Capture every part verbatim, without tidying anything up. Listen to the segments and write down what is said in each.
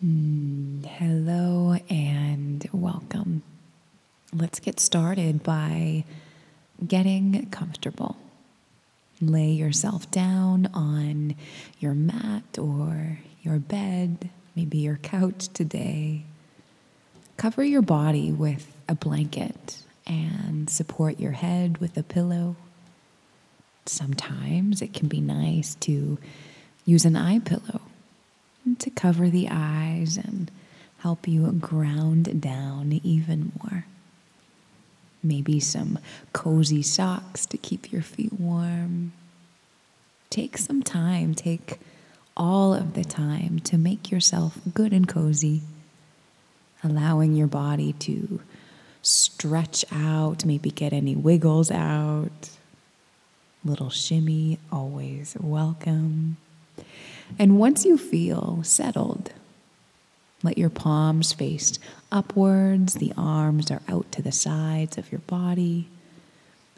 Hello and welcome. Let's get started by getting comfortable. Lay yourself down on your mat or your bed, maybe your couch today. Cover your body with a blanket and support your head with a pillow. Sometimes it can be nice to use an eye pillow to cover the eyes and help you ground down even more. Maybe some cozy socks to keep your feet warm. Take some time, take all of the time to make yourself good and cozy, allowing your body to stretch out, maybe get any wiggles out. Little shimmy, always welcome. And once you feel settled, let your palms face upwards, the arms are out to the sides of your body.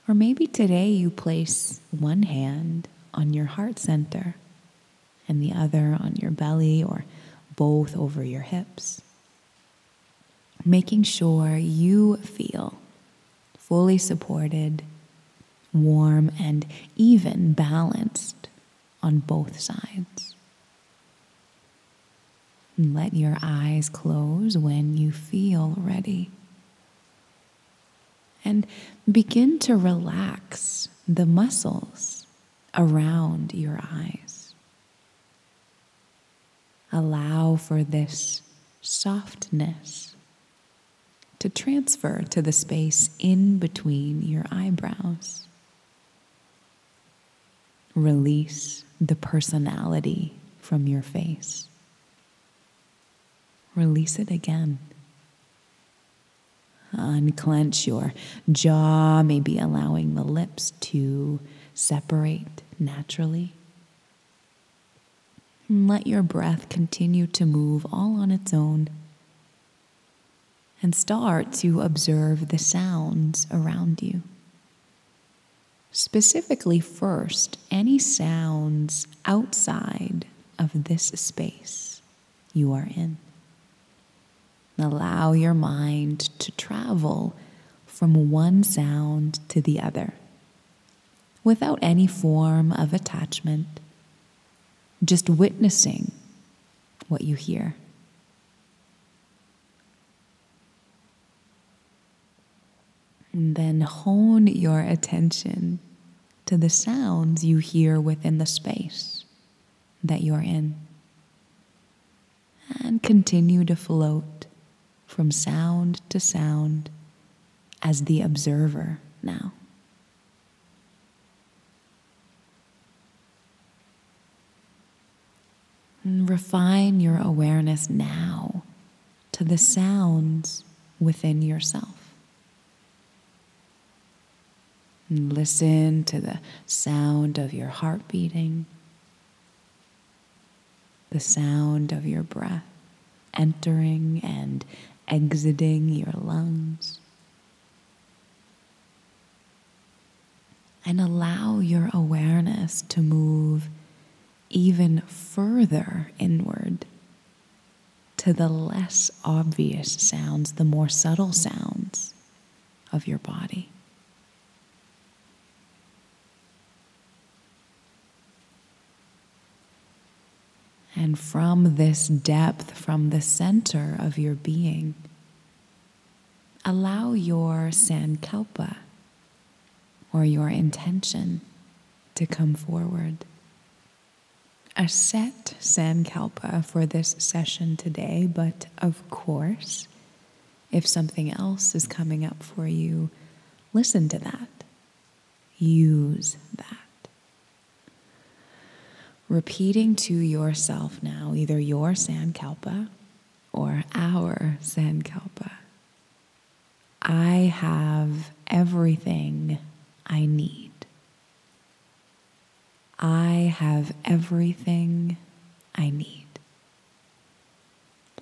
Or maybe today you place one hand on your heart center and the other on your belly or both over your hips, making sure you feel fully supported, warm, and even balanced on both sides. Let your eyes close when you feel ready. And begin to relax the muscles around your eyes. Allow for this softness to transfer to the space in between your eyebrows. Release the personality from your face. Release it again. Unclench your jaw, maybe allowing the lips to separate naturally. And let your breath continue to move all on its own. And start to observe the sounds around you. Specifically first, any sounds outside of this space you are in. Allow your mind to travel from one sound to the other without any form of attachment, just witnessing what you hear. And then hone your attention to the sounds you hear within the space that you're in, and continue to float from sound to sound as the observer now. And refine your awareness now to the sounds within yourself. And listen to the sound of your heart beating, the sound of your breath entering and exiting your lungs, and allow your awareness to move even further inward to the less obvious sounds, the more subtle sounds of your body. And from this depth, from the center of your being, allow your sankalpa or your intention to come forward. A set sankalpa for this session today, but of course, if something else is coming up for you, listen to that. Use that. Repeating to yourself now, either your sankalpa or our sankalpa. I have everything I need. I have everything I need.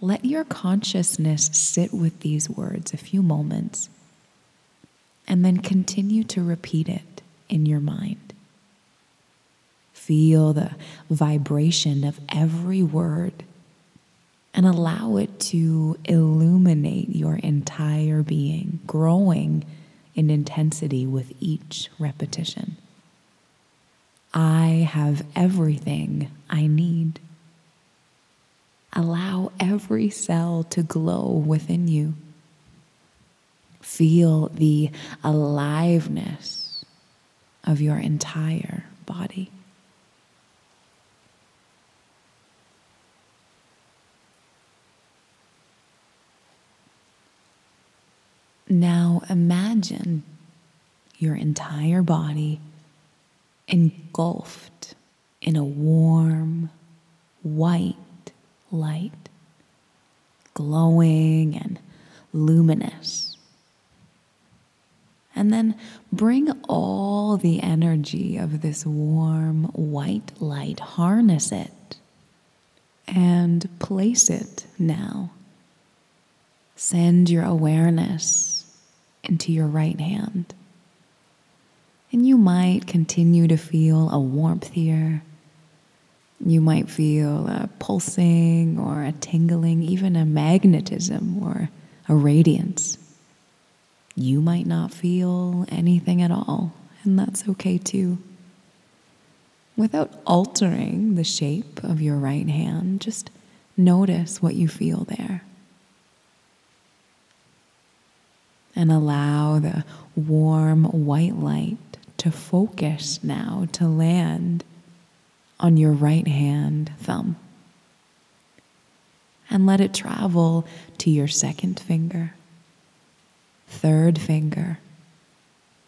Let your consciousness sit with these words a few moments and then continue to repeat it in your mind. Feel the vibration of every word and allow it to illuminate your entire being, growing in intensity with each repetition. I have everything I need. Allow every cell to glow within you. Feel the aliveness of your entire body. Now imagine your entire body engulfed in a warm, white light, glowing and luminous. And then bring all the energy of this warm, white light, harness it, and place it now. Send your awareness into your right hand. And you might continue to feel a warmth here. You might feel a pulsing or a tingling, even a magnetism or a radiance. You might not feel anything at all, and that's okay too. Without altering the shape of your right hand, just notice what you feel there. And allow the warm white light to focus now, to land on your right hand thumb. And let it travel to your second finger, third finger,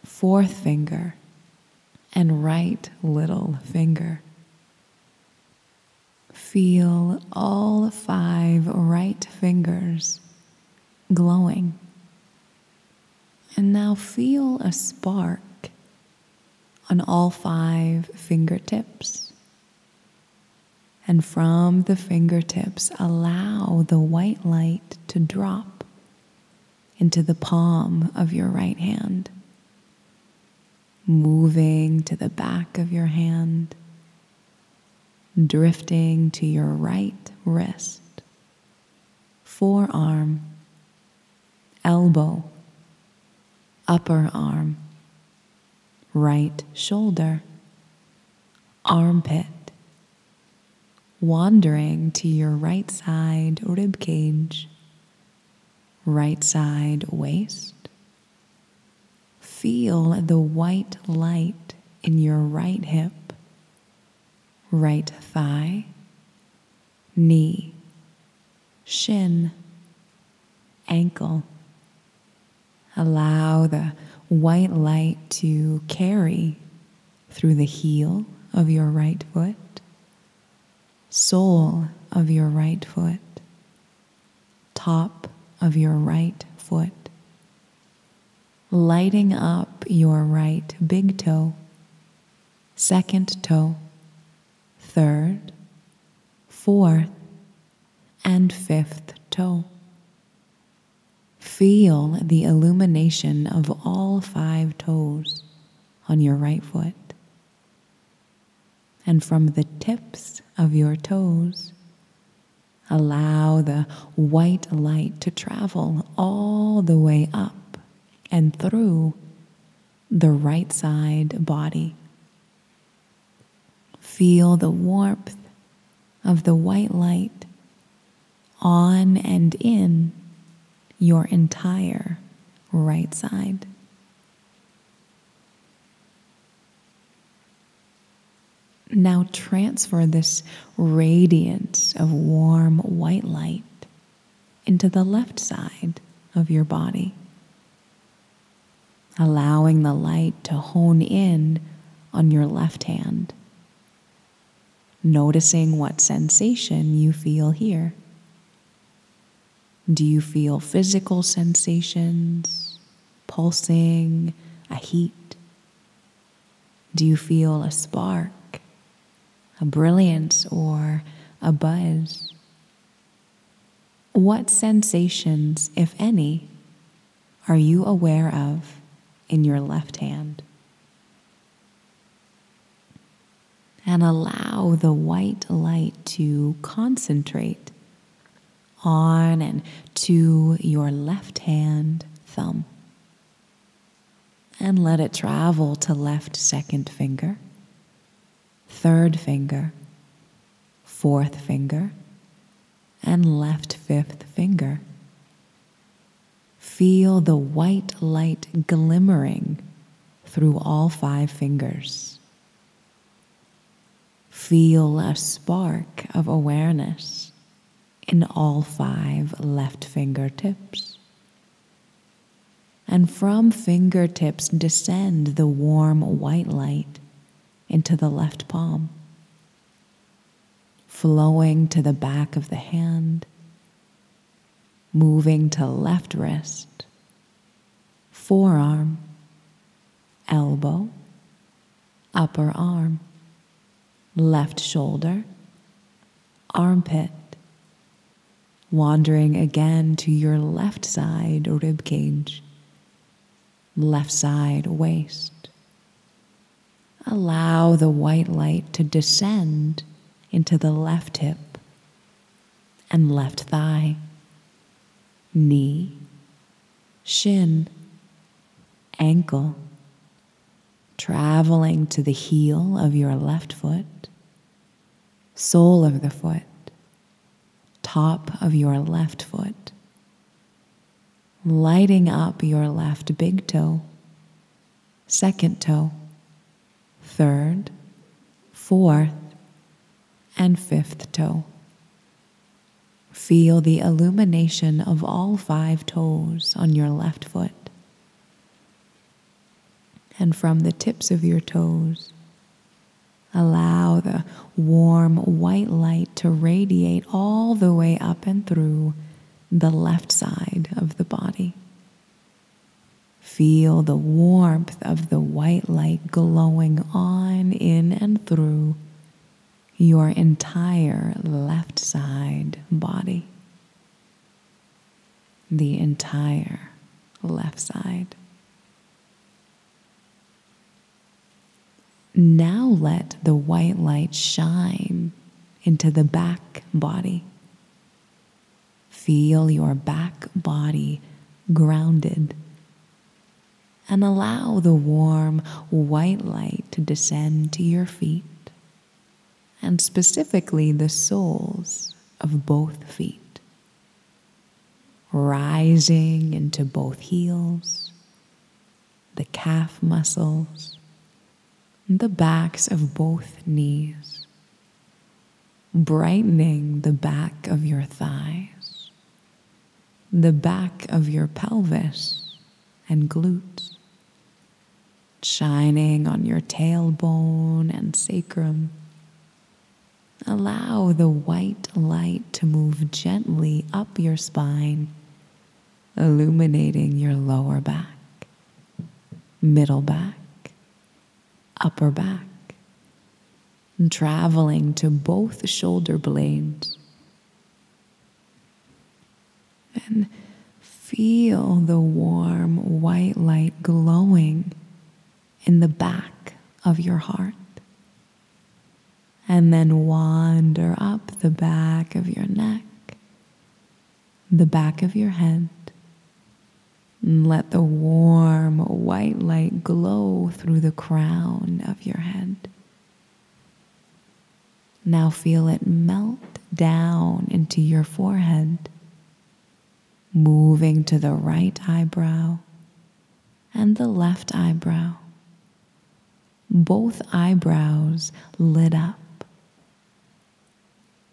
fourth finger, and right little finger. Feel all five right fingers glowing. And now feel a spark on all five fingertips. And from the fingertips, allow the white light to drop into the palm of your right hand, moving to the back of your hand, drifting to your right wrist, forearm, elbow, upper arm, right shoulder, armpit, wandering to your right side rib cage, right side waist. Feel the white light in your right hip, right thigh, knee, shin, ankle. Allow the white light to carry through the heel of your right foot, sole of your right foot, top of your right foot, lighting up your right big toe, second toe, third, fourth, and fifth toe. Feel the illumination of all five toes on your right foot. And from the tips of your toes, allow the white light to travel all the way up and through the right side body. Feel the warmth of the white light on and in your entire right side. Now transfer this radiance of warm white light into the left side of your body, allowing the light to hone in on your left hand, noticing what sensation you feel here. Do you feel physical sensations, pulsing, a heat? Do you feel a spark, a brilliance, or a buzz? What sensations, if any, are you aware of in your left hand? And allow the white light to concentrate on and to your left hand thumb. And let it travel to left second finger, third finger, fourth finger, and left fifth finger. Feel the white light glimmering through all five fingers. Feel a spark of awareness in all five left fingertips. And from fingertips descend the warm white light into the left palm, flowing to the back of the hand, moving to left wrist, forearm, elbow, upper arm, left shoulder, armpit, wandering again to your left side rib cage, left side waist. Allow the white light to descend into the left hip and left thigh, knee, shin, ankle, traveling to the heel of your left foot, sole of the foot, top of your left foot, lighting up your left big toe, second toe, third, fourth, and fifth toe. Feel the illumination of all five toes on your left foot. And from the tips of your toes, allow the warm white light to radiate all the way up and through the left side of the body. Feel the warmth of the white light glowing on, in, and through your entire left side body. The entire left side. Now let the white light shine into the back body. Feel your back body grounded. And allow the warm white light to descend to your feet, and specifically the soles of both feet, rising into both heels, the calf muscles, the backs of both knees, brightening the back of your thighs, the back of your pelvis and glutes, shining on your tailbone and sacrum. Allow the white light to move gently up your spine, illuminating your lower back, middle back, upper back, and traveling to both shoulder blades. And feel the warm white light glowing in the back of your heart. And then wander up the back of your neck, the back of your head. And let the warm white light glow through the crown of your head. Now feel it melt down into your forehead, moving to the right eyebrow and the left eyebrow. Both eyebrows lit up.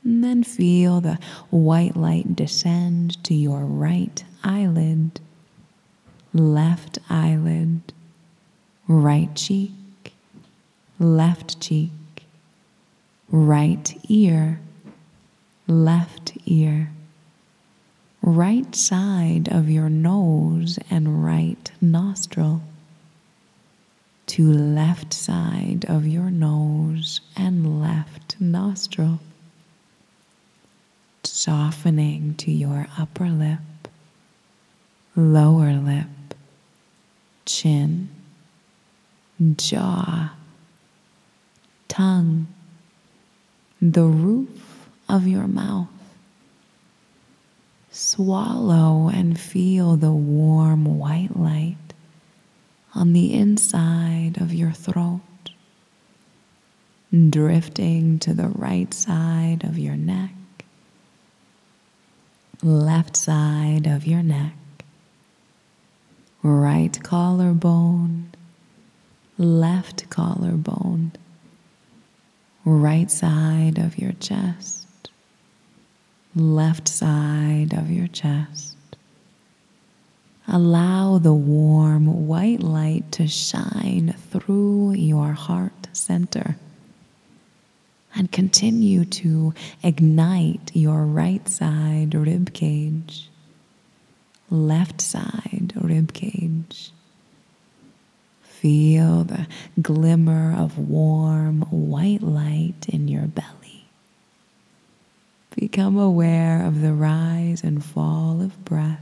And then feel the white light descend to your right eyelid, left eyelid, right cheek, left cheek, right ear, left ear, right side of your nose and right nostril, to left side of your nose and left nostril. Softening to your upper lip, lower lip, chin, jaw, tongue, the roof of your mouth, Swallow and feel the warm white light on the inside of your throat, drifting to the right side of your neck, left side of your neck, right collarbone, left collarbone, right side of your chest, left side of your chest. Allow the warm white light to shine through your heart center and continue to ignite your right side rib cage, left side rib cage. Feel the glimmer of warm white light in your belly. Become aware of the rise and fall of breath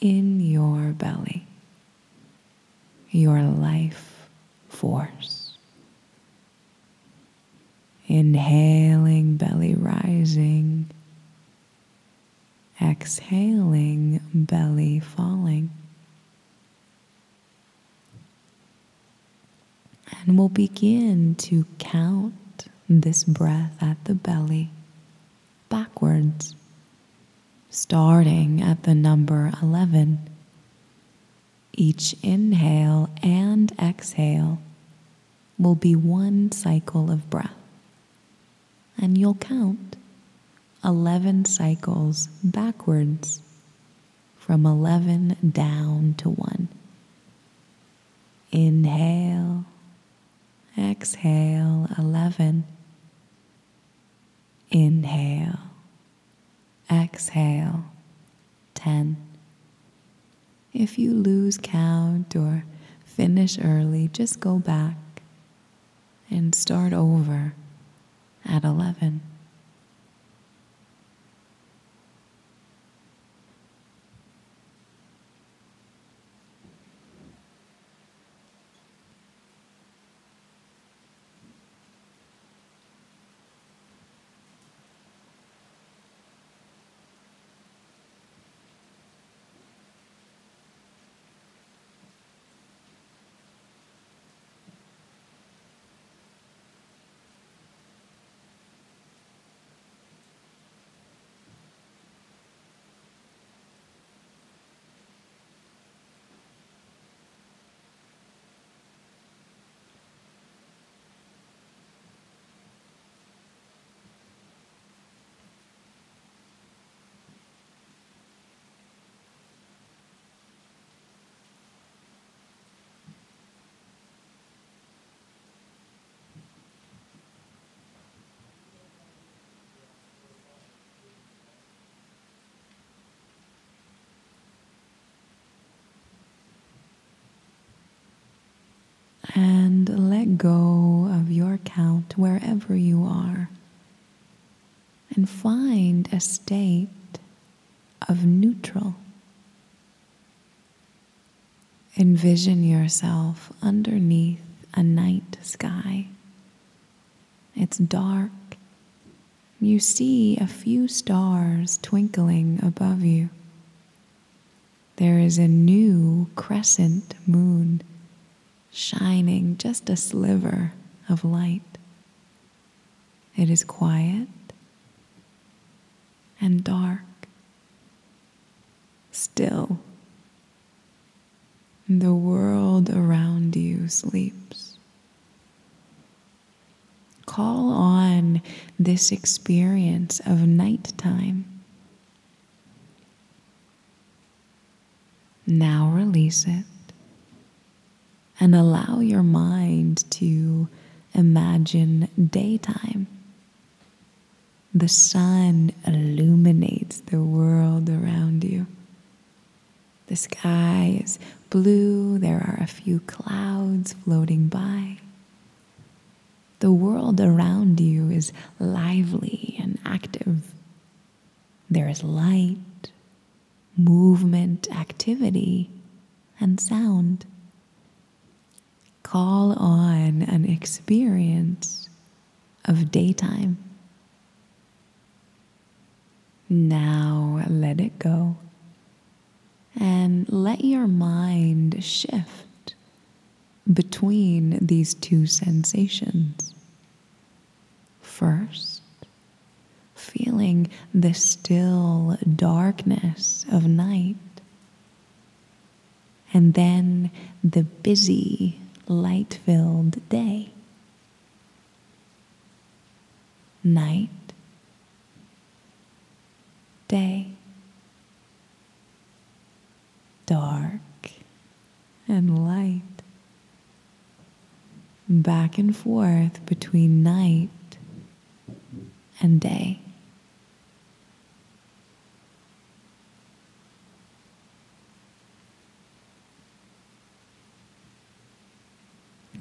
in your belly, your life force. Inhaling, belly rising. Exhaling, belly falling. And we'll begin to count this breath at the belly backwards, starting at the number eleven. Each inhale and exhale will be one cycle of breath, and you'll count eleven cycles backwards from eleven down to one. Inhale, exhale, eleven. Inhale, exhale, ten. If you lose count or finish early, just go back and start over at eleven. And let go of your count wherever you are, and find a state of neutral. Envision yourself underneath a night sky. It's dark. You see a few stars twinkling above you. There is a new crescent moon, shining just a sliver of light. It is quiet and dark, still. The world around you sleeps. Call on this experience of nighttime. Now release it. And allow your mind to imagine daytime. The sun illuminates the world around you. The sky is blue. There are a few clouds floating by. The world around you is lively and active. There is light, movement, activity, and sound. Call on an experience of daytime. Now let it go and let your mind shift between these two sensations. First, feeling the still darkness of night, and then the busy, light-filled day. Night, day, dark and light, back and forth between night and day.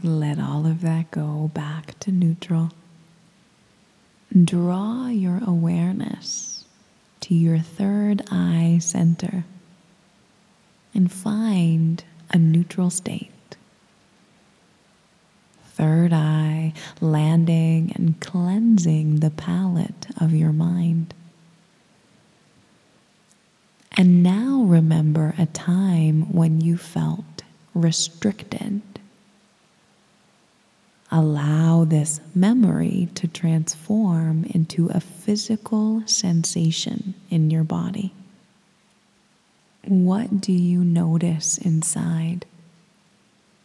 Let all of that go back to neutral. Draw your awareness to your third eye center and find a neutral state. Third eye landing and cleansing the palette of your mind. And now remember a time when you felt restricted. Allow this memory to transform into a physical sensation in your body. What do you notice inside?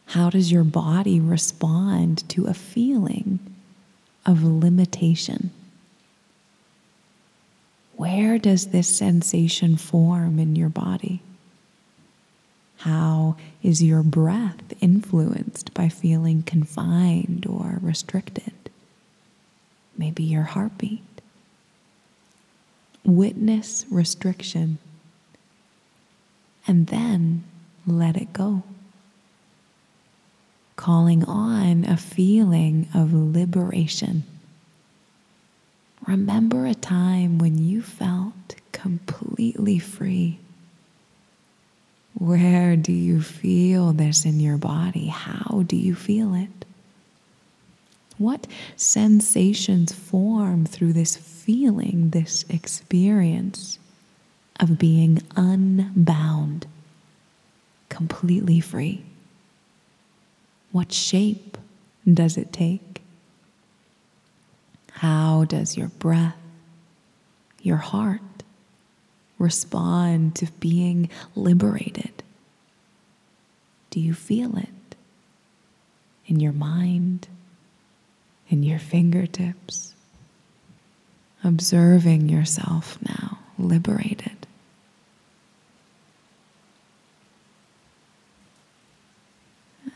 How does your body respond to a feeling of limitation? Where does this sensation form in your body? How is your breath influenced by feeling confined or restricted? Maybe your heartbeat. Witness restriction and then let it go, calling on a feeling of liberation. Remember a time when you felt completely free. Where do you feel this in your body? How do you feel it? What sensations form through this feeling, this experience of being unbound, completely free? What shape does it take? How does your breath, your heart, respond to being liberated? Do you feel it in your mind, in your fingertips? Observing yourself now, liberated.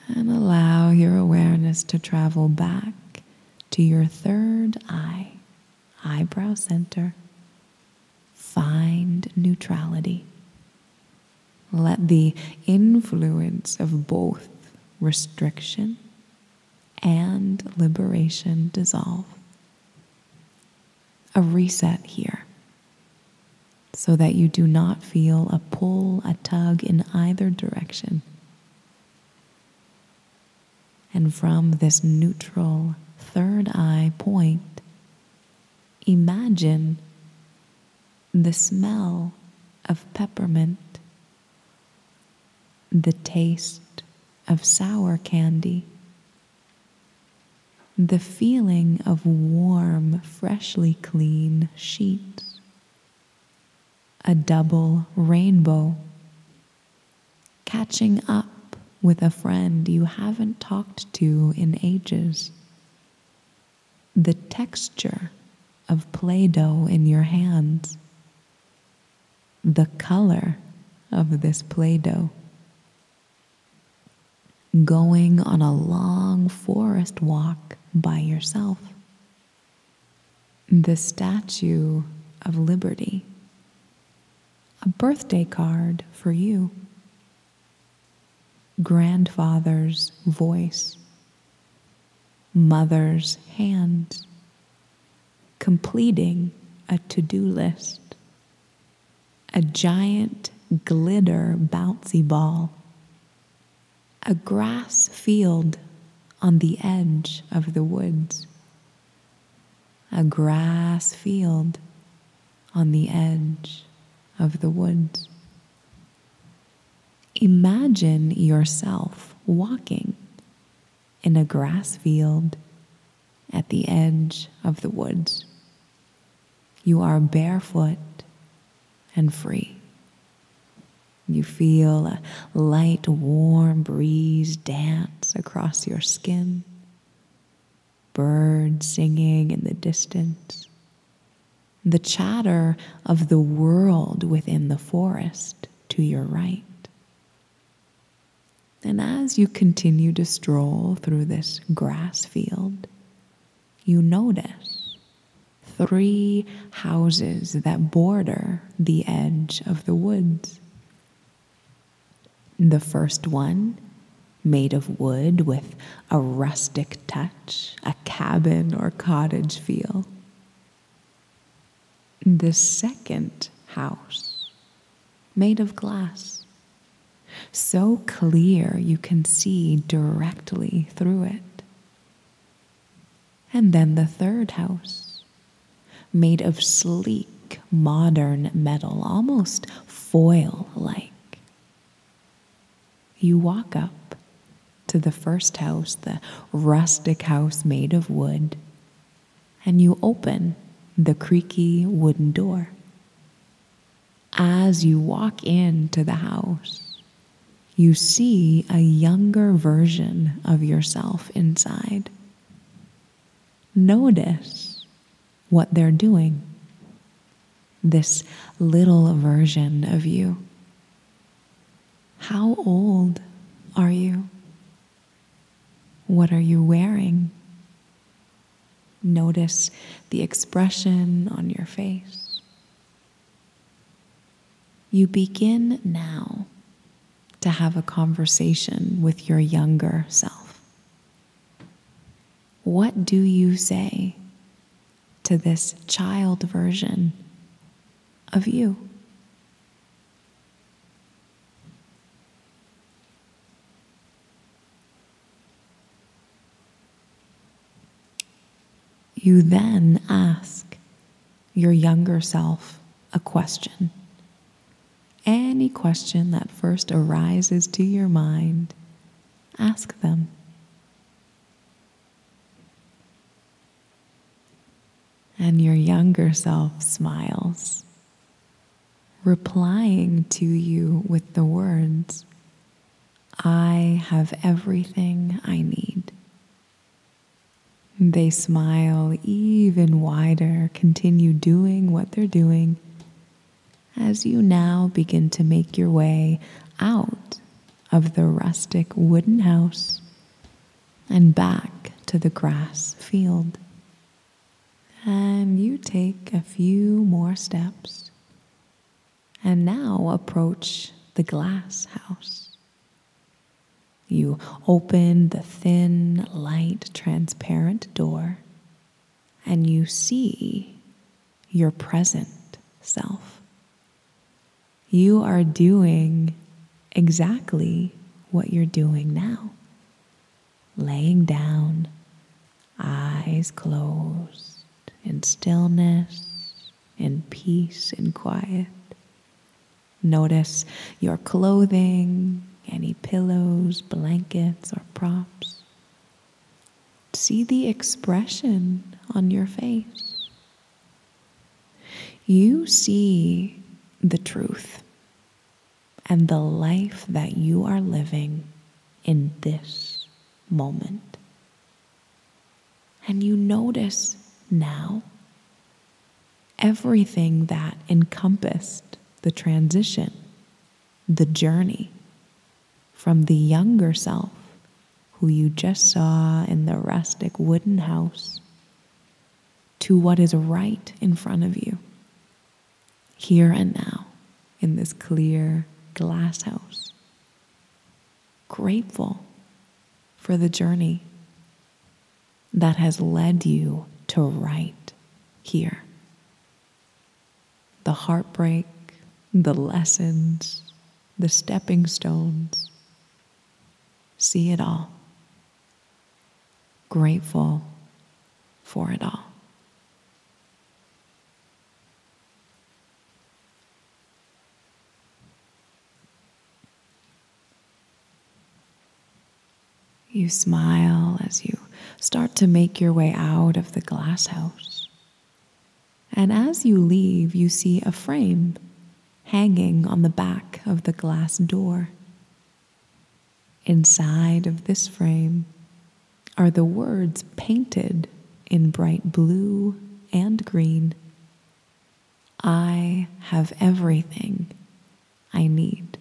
And allow your awareness to travel back to your third eye, eyebrow center. Find neutrality. Let the influence of both restriction and liberation dissolve. A reset here, so that you do not feel a pull, a tug in either direction. And from this neutral third eye point, imagine the smell of peppermint, the taste of sour candy, the feeling of warm, freshly clean sheets, a double rainbow, catching up with a friend you haven't talked to in ages, the texture of Play-Doh in your hands, the color of this Play-Doh, going on a long forest walk by yourself, the Statue of Liberty, a birthday card for you, grandfather's voice, mother's hands, completing a to-do list, a giant glitter bouncy ball, a grass field on the edge of the woods, a grass field on the edge of the wood. Imagine yourself walking in a grass field at the edge of the woods. You are barefoot and free. You feel a light, warm breeze dance across your skin, birds singing in the distance, the chatter of the world within the forest to your right. And as you continue to stroll through this grass field, you notice three houses that border the edge of the woods. The first one, made of wood with a rustic touch, a cabin or cottage feel. The second house, made of glass, so clear you can see directly through it. And then the third house, made of sleek, modern metal, almost foil-like. You walk up to the first house, the rustic house made of wood, and you open the creaky wooden door. As you walk into the house, you see a younger version of yourself inside. Notice what they're doing, this little version of you. How old are you? What are you wearing? Notice the expression on your face. You begin now to have a conversation with your younger self. What do you say to this child version of you? You then ask your younger self a question. Any question that first arises to your mind, ask them. And your younger self smiles, replying to you with the words, "I have everything I need." They smile even wider, continue doing what they're doing, as you now begin to make your way out of the rustic wooden house and back to the grass field. And you take a few more steps and now approach the glass house. You open the thin, light, transparent door and you see your present self. You are doing exactly what you're doing now. Laying down, eyes closed, in stillness, in peace, in quiet. Notice your clothing, any pillows, blankets, or props. See the expression on your face. You see the truth and the life that you are living in this moment. And you notice now everything that encompassed the transition, the journey from the younger self who you just saw in the rustic wooden house to what is right in front of you, here and now, in this clear glass house. Grateful for the journey that has led you to right here. The heartbreak, the lessons, the stepping stones. See it all. Grateful for it all. You smile as you start to make your way out of the glass house. And as you leave, you see a frame hanging on the back of the glass door. Inside of this frame are the words painted in bright blue and green. I have everything I need.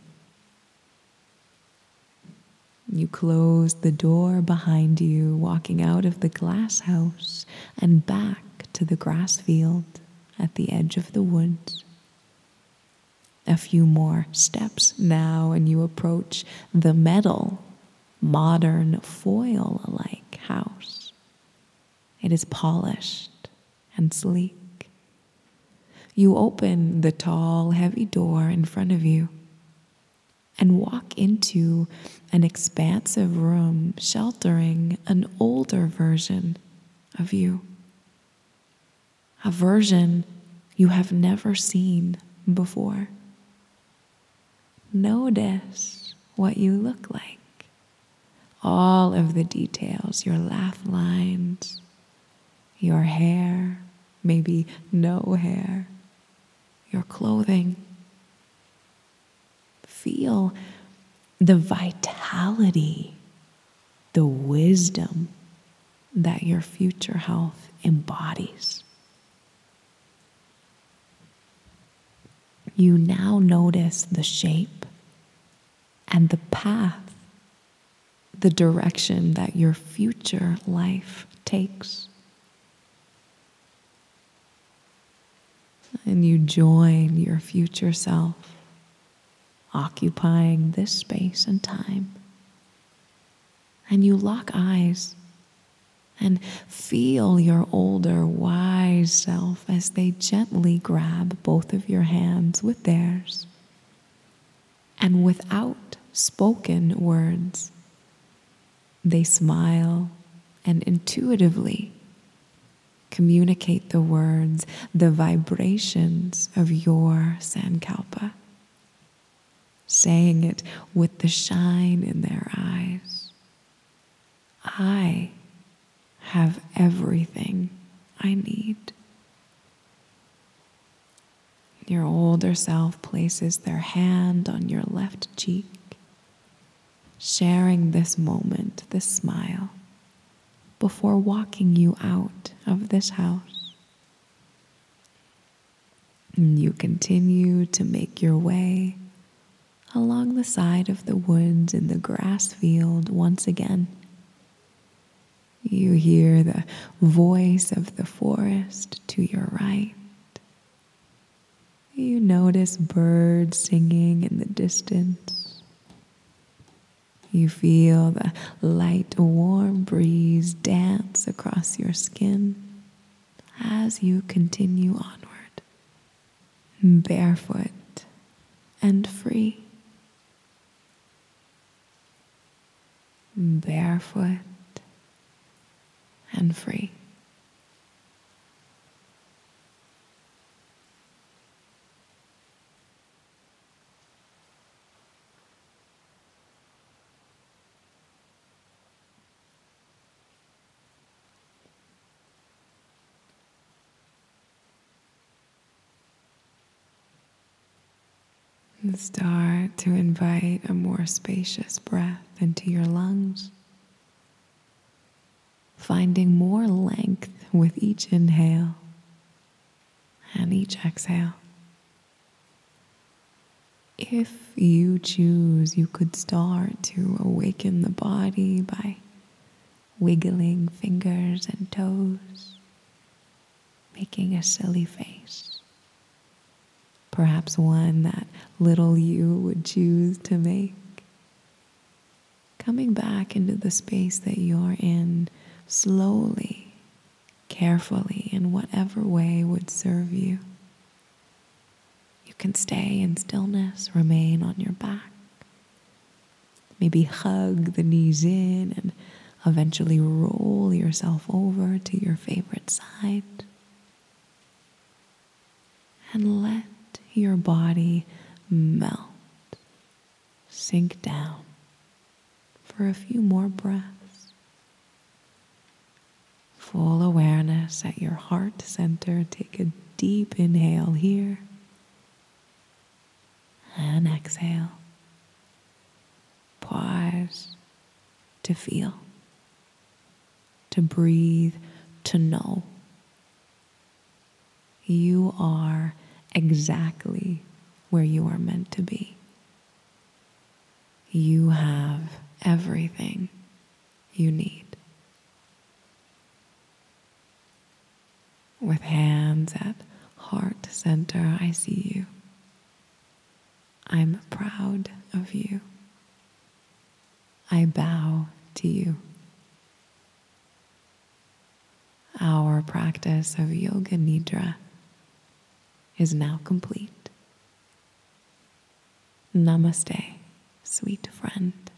You close the door behind you, walking out of the glass house and back to the grass field at the edge of the woods. A few more steps now and you approach the metal, modern foil-like house. It is polished and sleek. You open the tall, heavy door in front of you and walk into an expansive room sheltering an older version of you. A version you have never seen before. Notice what you look like. All of the details, your laugh lines, your hair, maybe no hair, your clothing. Feel the vitality, the wisdom that your future health embodies. You now notice the shape and the path, the direction that your future life takes. And you join your future self, occupying this space and time. And you lock eyes and feel your older, wise self as they gently grab both of your hands with theirs. And without spoken words, they smile and intuitively communicate the words, the vibrations of your Sankalpa, saying it with the shine in their eyes. I have everything I need. Your older self places their hand on your left cheek, sharing this moment, this smile, before walking you out of this house. And you continue to make your way along the side of the woods in the grass field once again. You hear the voice of the forest to your right. You notice birds singing in the distance. You feel the light, warm breeze dance across your skin as you continue onward, barefoot and free. Barefoot and free. And start to invite a more spacious breath into your lungs, finding more length with each inhale and each exhale. If you choose, you could start to awaken the body by wiggling fingers and toes, making a silly face. Perhaps one that little you would choose to make. Coming back into the space that you're in slowly, carefully, in whatever way would serve you. You can stay in stillness, remain on your back. Maybe hug the knees in and eventually roll yourself over to your favorite side. And let your body melt, sink down for a few more breaths. full awareness at your heart center. Take a deep inhale here and exhale. Pause to feel, to breathe, to know. You are exactly where you are meant to be. You have everything you need. With hands at heart center, I see you. I'm proud of you. I bow to you. Our practice of Yoga Nidra is now complete. Namaste, sweet friend.